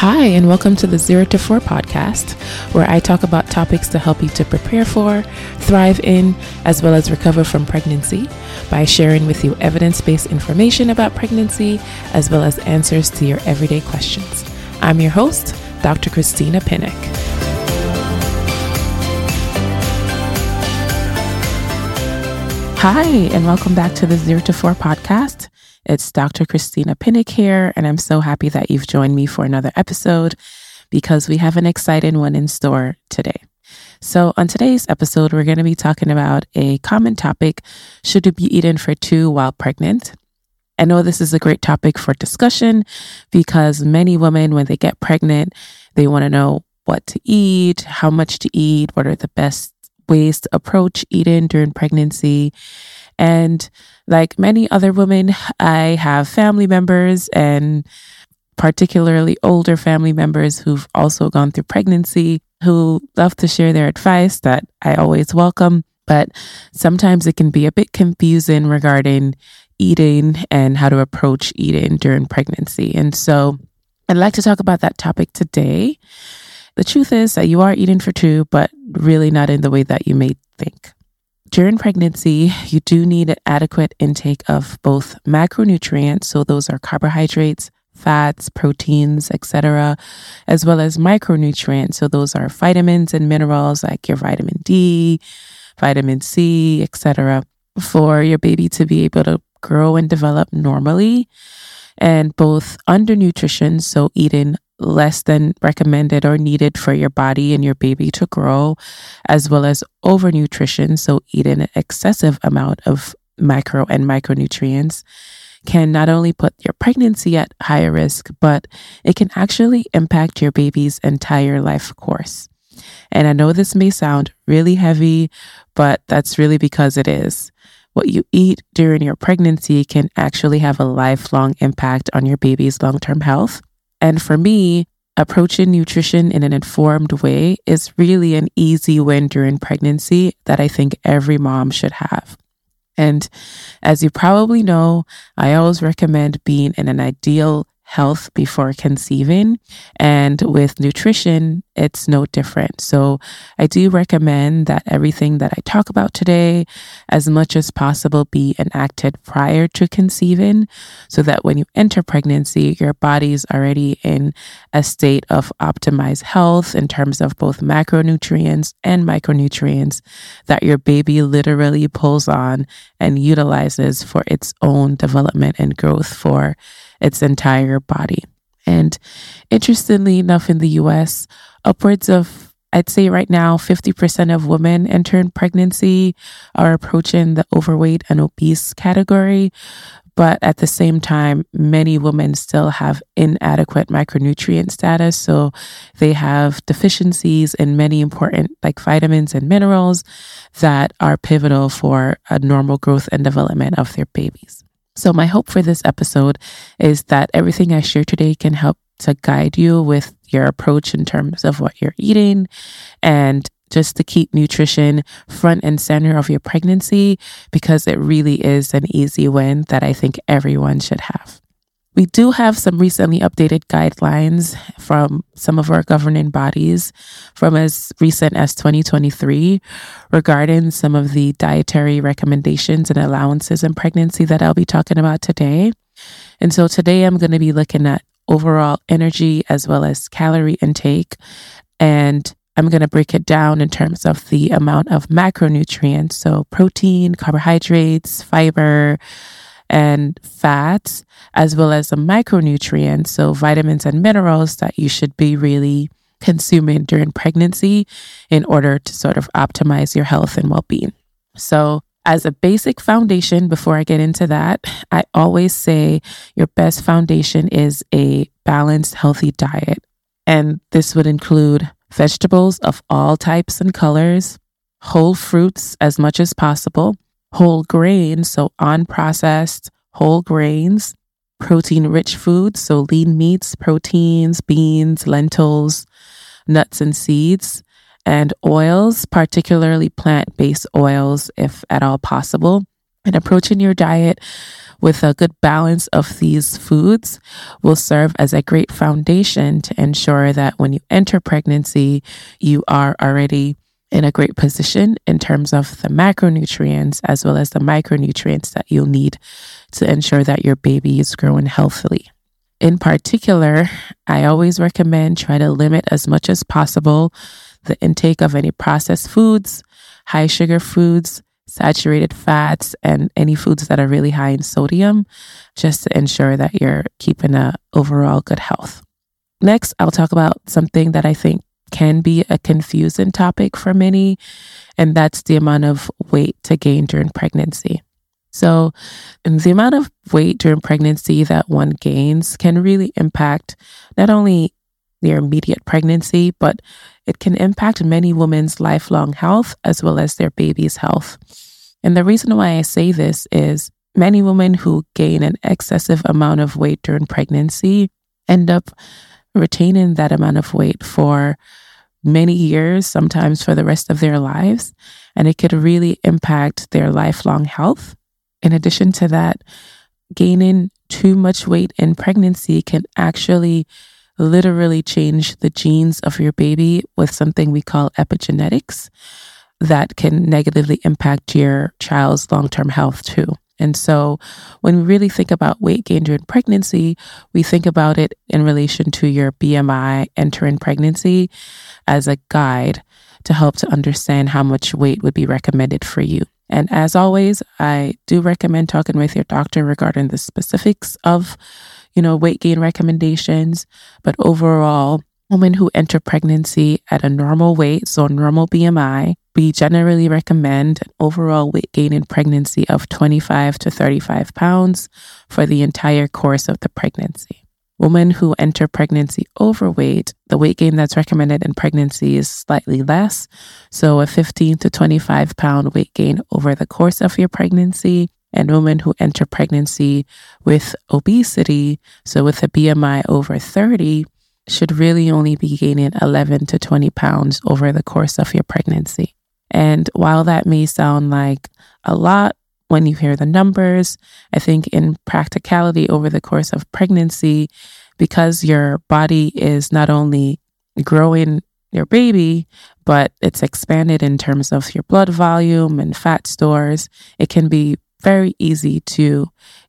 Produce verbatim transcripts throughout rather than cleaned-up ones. Hi, and welcome to the Zero to Four podcast, where I talk about topics to help you to prepare for, thrive in, as well as recover from pregnancy by sharing with you evidence-based information about pregnancy, as well as answers to your everyday questions. I'm your host, Doctor Christina Pinnock. Hi, and welcome back to the Zero to Four podcast. It's Doctor Christina Pinnock here, and I'm so happy that you've joined me for another episode because we have an exciting one in store today. So on today's episode, we're going to be talking about a common topic: should you be eating for two while pregnant? I know this is a great topic for discussion because many women, when they get pregnant, they want to know what to eat, how much to eat, what are the best ways to approach eating during pregnancy. And like many other women, I have family members, and particularly older family members who've also gone through pregnancy, who love to share their advice that I always welcome. But sometimes it can be a bit confusing regarding eating and how to approach eating during pregnancy. And so I'd like to talk about that topic today. The truth is that you are eating for two, but really not in the way that you may think. During pregnancy, you do need an adequate intake of both macronutrients, so those are carbohydrates, fats, proteins, et cetera, as well as micronutrients, so those are vitamins and minerals like your vitamin D, vitamin C, et cetera, for your baby to be able to grow and develop normally. And both undernutrition, so eating less than recommended or needed for your body and your baby to grow, as well as overnutrition, so eating an excessive amount of macro and micronutrients, can not only put your pregnancy at higher risk, but it can actually impact your baby's entire life course. And I know this may sound really heavy, but that's really because it is. What you eat during your pregnancy can actually have a lifelong impact on your baby's long-term health. And for me, approaching nutrition in an informed way is really an easy win during pregnancy that I think every mom should have. And as you probably know, I always recommend being in an ideal health before conceiving. And with nutrition, it's no different. So I do recommend that everything that I talk about today, as much as possible, be enacted prior to conceiving, so that when you enter pregnancy, your body's already in a state of optimized health in terms of both macronutrients and micronutrients that your baby literally pulls on and utilizes for its own development and growth for its entire body. And interestingly enough, in the U S, upwards of, I'd say right now, fifty percent of women entering pregnancy are approaching the overweight and obese category. But at the same time, many women still have inadequate micronutrient status. So they have deficiencies in many important like vitamins and minerals that are pivotal for a normal growth and development of their babies. So my hope for this episode is that everything I share today can help to guide you with your approach in terms of what you're eating, and just to keep nutrition front and center of your pregnancy, because it really is an easy win that I think everyone should have. We do have some recently updated guidelines from some of our governing bodies from as recent as twenty twenty-three regarding some of the dietary recommendations and allowances in pregnancy that I'll be talking about today. And so today I'm going to be looking at overall energy as well as calorie intake, and I'm going to break it down in terms of the amount of macronutrients, so protein, carbohydrates, fiber, and fats, as well as the micronutrients, so vitamins and minerals that you should be really consuming during pregnancy in order to sort of optimize your health and well-being. So as a basic foundation, before I get into that, I always say your best foundation is a balanced, healthy diet. And this would include vegetables of all types and colors, whole fruits as much as possible, whole grains, so unprocessed whole grains, protein-rich foods, so lean meats, proteins, beans, lentils, nuts and seeds, and oils, particularly plant-based oils, if at all possible, And approaching your diet with a good balance of these foods will serve as a great foundation to ensure that when you enter pregnancy, you are already in a great position in terms of the macronutrients as well as the micronutrients that you'll need to ensure that your baby is growing healthily. In particular, I always recommend try to limit as much as possible the intake of any processed foods, high sugar foods, saturated fats, and any foods that are really high in sodium, just to ensure that you're keeping a overall good health. Next, I'll talk about something that I think can be a confusing topic for many, and that's the amount of weight to gain during pregnancy. So the amount of weight during pregnancy that one gains can really impact not only their immediate pregnancy, but it can impact many women's lifelong health as well as their baby's health. And the reason why I say this is many women who gain an excessive amount of weight during pregnancy end up retaining that amount of weight for many years, sometimes for the rest of their lives, and it could really impact their lifelong health. In addition to that, gaining too much weight in pregnancy can actually literally change the genes of your baby with something we call epigenetics that can negatively impact your child's long-term health too. And so when we really think about weight gain during pregnancy, we think about it in relation to your B M I entering pregnancy as a guide to help to understand how much weight would be recommended for you. And as always, I do recommend talking with your doctor regarding the specifics of, you know, weight gain recommendations. But overall, women who enter pregnancy at a normal weight, so normal B M I, we generally recommend an overall weight gain in pregnancy of twenty-five to thirty-five pounds for the entire course of the pregnancy. Women who enter pregnancy overweight, the weight gain that's recommended in pregnancy is slightly less. So a fifteen to twenty-five pound weight gain over the course of your pregnancy. And women who enter pregnancy with obesity, so with a B M I over thirty, should really only be gaining eleven to twenty pounds over the course of your pregnancy. And while that may sound like a lot when you hear the numbers, I think in practicality over the course of pregnancy, because your body is not only growing your baby, but it's expanded in terms of your blood volume and fat stores, it can be very easy to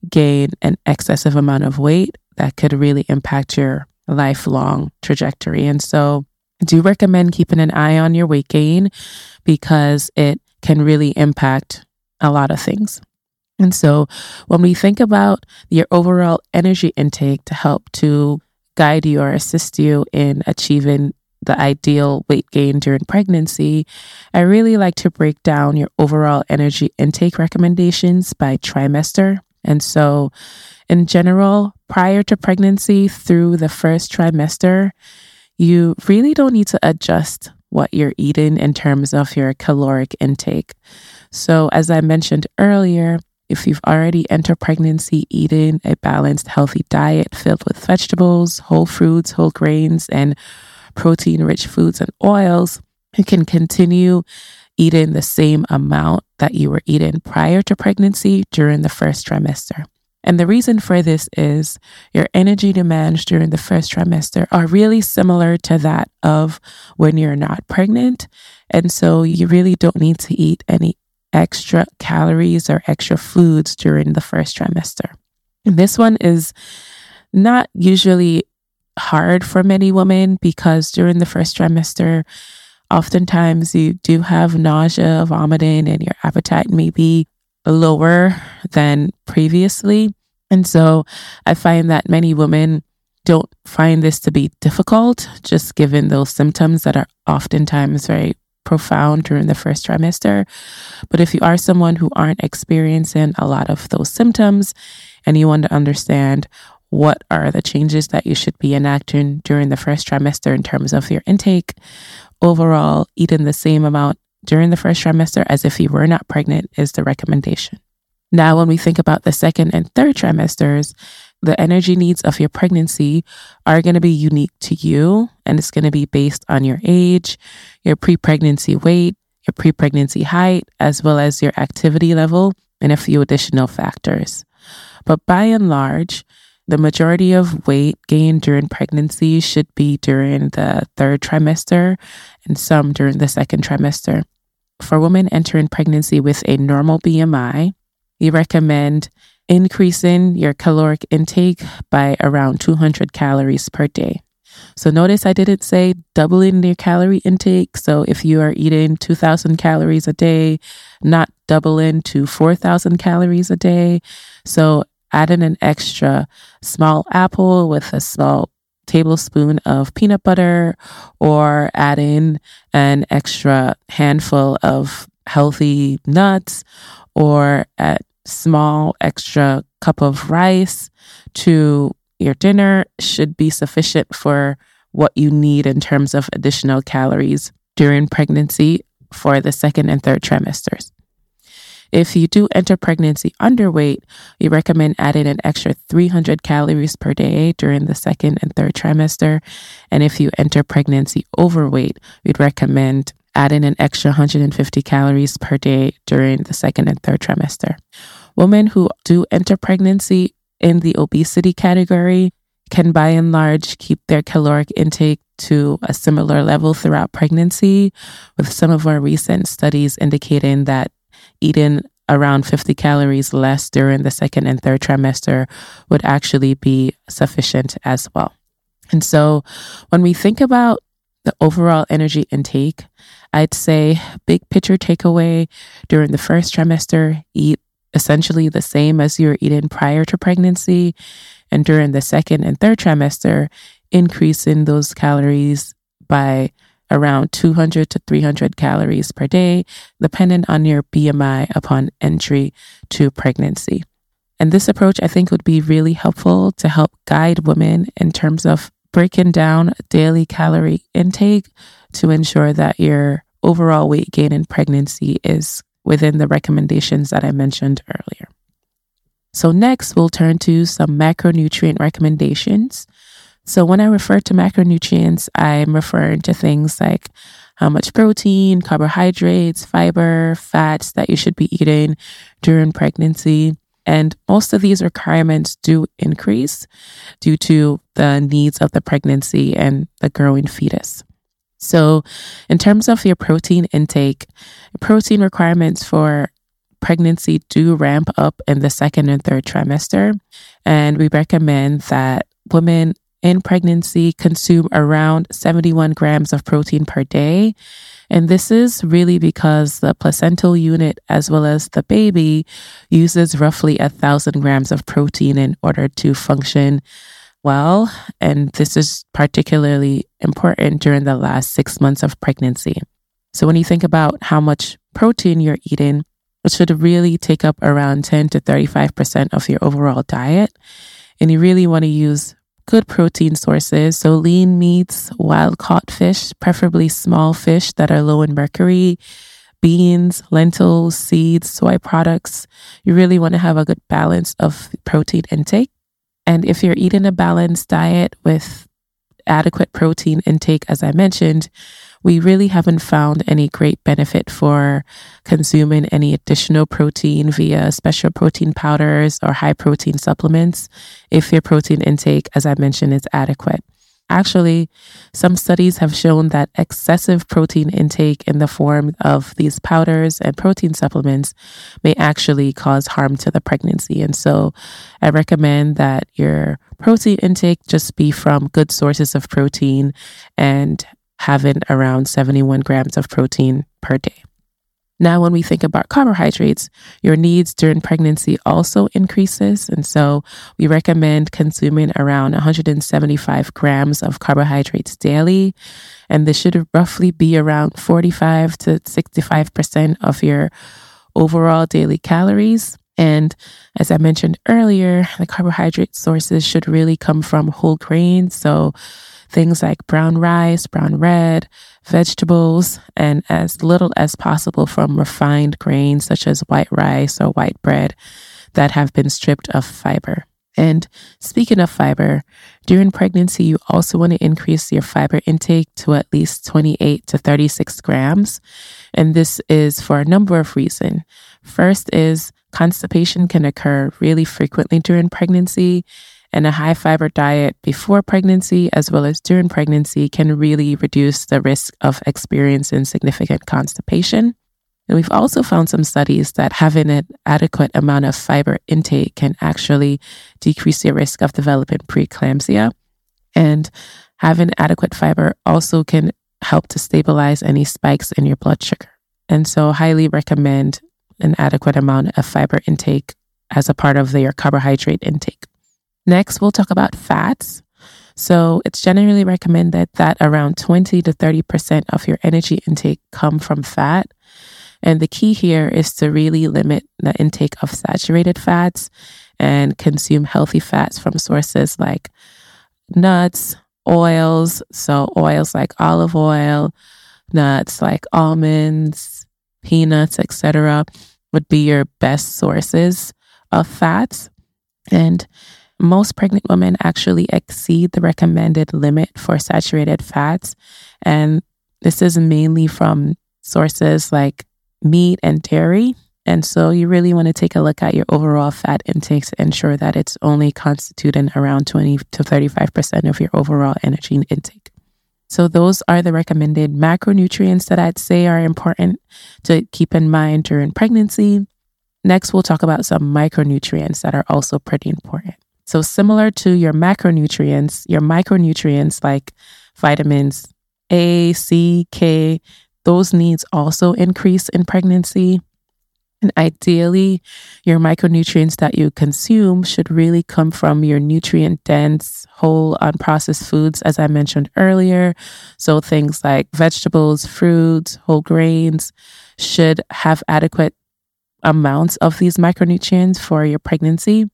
gain an excessive amount of weight that could really impact your lifelong trajectory. And so I do recommend keeping an eye on your weight gain because it can really impact a lot of things. And so when we think about your overall energy intake to help to guide you or assist you in achieving the ideal weight gain during pregnancy, I really like to break down your overall energy intake recommendations by trimester. And so in general, prior to pregnancy through the first trimester, you really don't need to adjust what you're eating in terms of your caloric intake. So as I mentioned earlier, if you've already entered pregnancy eating a balanced, healthy diet filled with vegetables, whole fruits, whole grains, and protein-rich foods and oils, you can continue eating the same amount that you were eating prior to pregnancy during the first trimester. And the reason for this is your energy demands during the first trimester are really similar to that of when you're not pregnant. And so you really don't need to eat any extra calories or extra foods during the first trimester. And this one is not usually hard for many women because during the first trimester, oftentimes you do have nausea, vomiting, and your appetite may be lower than previously. And so I find that many women don't find this to be difficult, just given those symptoms that are oftentimes very profound during the first trimester. But if you are someone who aren't experiencing a lot of those symptoms and you want to understand what are the changes that you should be enacting during the first trimester in terms of your intake, overall, eating the same amount during the first trimester as if you were not pregnant is the recommendation. Now, when we think about the second and third trimesters, the energy needs of your pregnancy are going to be unique to you, and it's going to be based on your age, your pre-pregnancy weight, your pre-pregnancy height, as well as your activity level, and a few additional factors. But by and large, the majority of weight gain during pregnancy should be during the third trimester and some during the second trimester. For women entering pregnancy with a normal B M I, we recommend increasing your caloric intake by around two hundred calories per day. So notice I didn't say doubling your calorie intake. So if you are eating two thousand calories a day, not doubling to four thousand calories a day. So adding an extra small apple with a small tablespoon of peanut butter, or adding an extra handful of healthy nuts, or a small extra cup of rice to your dinner should be sufficient for what you need in terms of additional calories during pregnancy for the second and third trimesters. If you do enter pregnancy underweight, we recommend adding an extra three hundred calories per day during the second and third trimester. And if you enter pregnancy overweight, we'd recommend adding an extra one hundred fifty calories per day during the second and third trimester. Women who do enter pregnancy in the obesity category can by and large keep their caloric intake to a similar level throughout pregnancy, with some of our recent studies indicating that eating around fifty calories less during the second and third trimester would actually be sufficient as well. And so when we think about the overall energy intake, I'd say big picture takeaway during the first trimester, eat essentially the same as you were eating prior to pregnancy. And during the second and third trimester, increasing those calories by around two hundred to three hundred calories per day, depending on your B M I upon entry to pregnancy. And this approach, I think, would be really helpful to help guide women in terms of breaking down daily calorie intake to ensure that your overall weight gain in pregnancy is within the recommendations that I mentioned earlier. So next, we'll turn to some macronutrient recommendations. So when I refer to macronutrients, I'm referring to things like how much protein, carbohydrates, fiber, fats that you should be eating during pregnancy. And most of these requirements do increase due to the needs of the pregnancy and the growing fetus. So in terms of your protein intake, protein requirements for pregnancy do ramp up in the second and third trimester. And we recommend that women in pregnancy consume around seventy-one grams of protein per day. And this is really because the placental unit, as well as the baby, uses roughly a thousand grams of protein in order to function well. And this is particularly important during the last six months of pregnancy. So when you think about how much protein you're eating, it should really take up around ten to thirty-five percent of your overall diet. And you really want to use good protein sources, so lean meats, wild-caught fish, preferably small fish that are low in mercury, beans, lentils, seeds, soy products. You really want to have a good balance of protein intake. And if you're eating a balanced diet with adequate protein intake, as I mentioned, we really haven't found any great benefit for consuming any additional protein via special protein powders or high protein supplements if your protein intake, as I mentioned, is adequate. Actually, some studies have shown that excessive protein intake in the form of these powders and protein supplements may actually cause harm to the pregnancy. And so I recommend that your protein intake just be from good sources of protein and having around seventy-one grams of protein per day. Now, when we think about carbohydrates, your needs during pregnancy also increases. And so we recommend consuming around one hundred seventy-five grams of carbohydrates daily. And this should roughly be around forty-five to sixty-five percent of your overall daily calories. And as I mentioned earlier, the carbohydrate sources should really come from whole grains. So things like brown rice, brown bread, vegetables, and as little as possible from refined grains such as white rice or white bread that have been stripped of fiber. And speaking of fiber, during pregnancy, you also want to increase your fiber intake to at least twenty-eight to thirty-six grams. And this is for a number of reasons. First is Constipation can occur really frequently during pregnancy, and a high fiber diet before pregnancy as well as during pregnancy can really reduce the risk of experiencing significant constipation. And we've also found some studies that having an adequate amount of fiber intake can actually decrease your risk of developing preeclampsia. And having adequate fiber also can help to stabilize any spikes in your blood sugar. And so highly recommend an adequate amount of fiber intake as a part of your carbohydrate intake. Next, we'll talk about fats. So it's generally recommended that around twenty to thirty percent of your energy intake come from fat. And the key here is to really limit the intake of saturated fats and consume healthy fats from sources like nuts, oils. So oils like olive oil, nuts like almonds, peanuts, et cetera would be your best sources of fats. And most pregnant women actually exceed the recommended limit for saturated fats. And this is mainly from sources like meat and dairy. And so you really want to take a look at your overall fat intake to ensure that it's only constituting around twenty to thirty-five percent of your overall energy intake. So those are the recommended macronutrients that I'd say are important to keep in mind during pregnancy. Next, we'll talk about some micronutrients that are also pretty important. So similar to your macronutrients, your micronutrients like vitamins A, C, K, those needs also increase in pregnancy. And ideally, your micronutrients that you consume should really come from your nutrient-dense, whole, unprocessed foods, as I mentioned earlier. So things like vegetables, fruits, whole grains should have adequate amounts of these micronutrients for your pregnancy.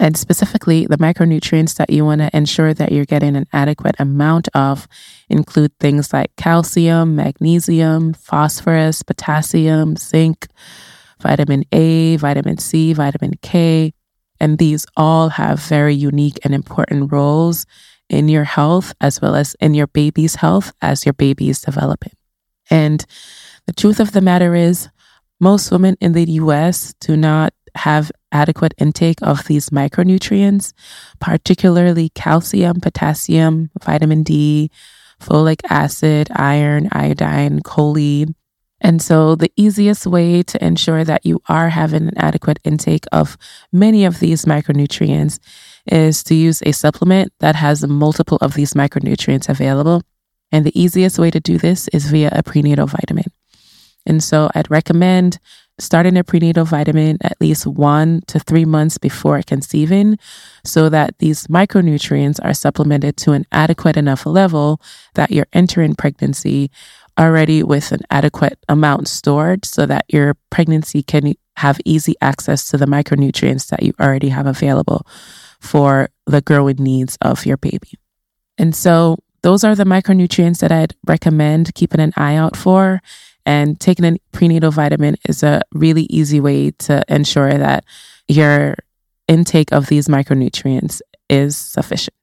And specifically, the micronutrients that you want to ensure that you're getting an adequate amount of include things like calcium, magnesium, phosphorus, potassium, zinc, vitamin A, vitamin C, vitamin K, and these all have very unique and important roles in your health as well as in your baby's health as your baby is developing. And the truth of the matter is, most women in the U S do not have adequate intake of these micronutrients, particularly calcium, potassium, vitamin D, folic acid, iron, iodine, choline. And so the easiest way to ensure that you are having an adequate intake of many of these micronutrients is to use a supplement that has multiple of these micronutrients available. And the easiest way to do this is via a prenatal vitamin. And so I'd recommend starting a prenatal vitamin at least one to three months before conceiving so that these micronutrients are supplemented to an adequate enough level that you're entering pregnancy already with an adequate amount stored so that your pregnancy can have easy access to the micronutrients that you already have available for the growing needs of your baby. And so those are the micronutrients that I'd recommend keeping an eye out for. And taking a prenatal vitamin is a really easy way to ensure that your intake of these micronutrients is sufficient.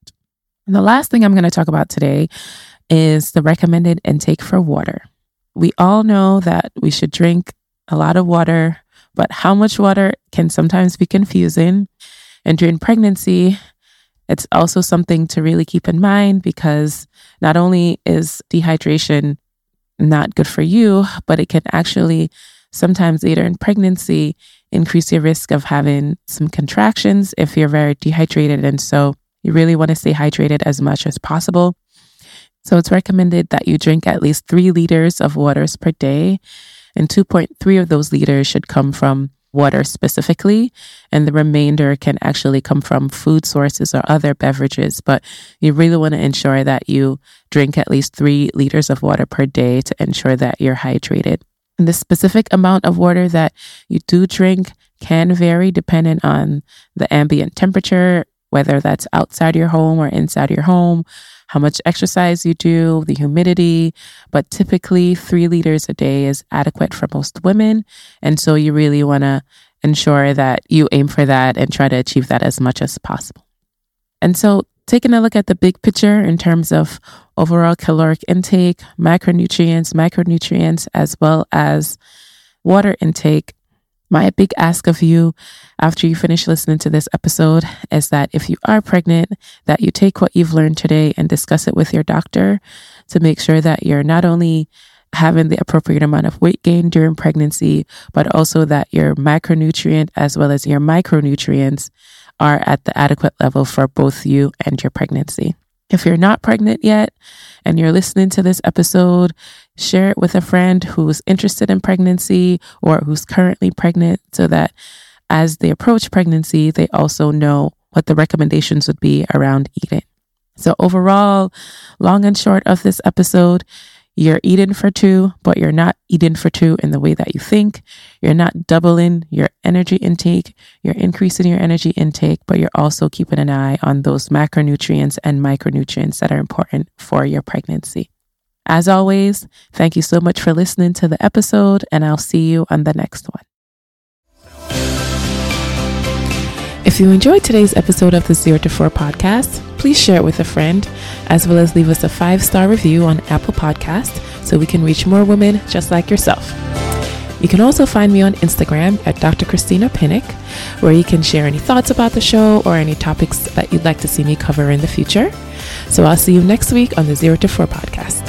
And the last thing I'm going to talk about today is the recommended intake for water. We all know that we should drink a lot of water, but how much water can sometimes be confusing. And during pregnancy, it's also something to really keep in mind because not only is dehydration not good for you, but it can actually sometimes later in pregnancy increase your risk of having some contractions if you're very dehydrated. And so you really want to stay hydrated as much as possible. So it's recommended that you drink at least three liters of waters per day, and two point three of those liters should come from water specifically, and the remainder can actually come from food sources or other beverages. But you really want to ensure that you drink at least three liters of water per day to ensure that you're hydrated. And the specific amount of water that you do drink can vary depending on the ambient temperature, whether that's outside your home or inside your home, how much exercise you do, the humidity, but typically three liters a day is adequate for most women. And so you really want to ensure that you aim for that and try to achieve that as much as possible. And so taking a look at the big picture in terms of overall caloric intake, macronutrients, micronutrients, as well as water intake, My big ask of you after you finish listening to this episode is that if you are pregnant, that you take what you've learned today and discuss it with your doctor to make sure that you're not only having the appropriate amount of weight gain during pregnancy, but also that your macronutrient as well as your micronutrients are at the adequate level for both you and your pregnancy. If you're not pregnant yet and you're listening to this episode, share it with a friend who's interested in pregnancy or who's currently pregnant so that as they approach pregnancy, they also know what the recommendations would be around eating. So overall, long and short of this episode, you're eating for two, but you're not eating for two in the way that you think. You're not doubling your energy intake. You're increasing your energy intake, but you're also keeping an eye on those macronutrients and micronutrients that are important for your pregnancy. As always, thank you so much for listening to the episode, and I'll see you on the next one. If you enjoyed today's episode of the Zero to Four podcast, please share it with a friend, as well as leave us a five-star review on Apple Podcasts so we can reach more women just like yourself. You can also find me on Instagram at Doctor Christina Pinnock, where you can share any thoughts about the show or any topics that you'd like to see me cover in the future. So I'll see you next week on the Zero to Four podcast.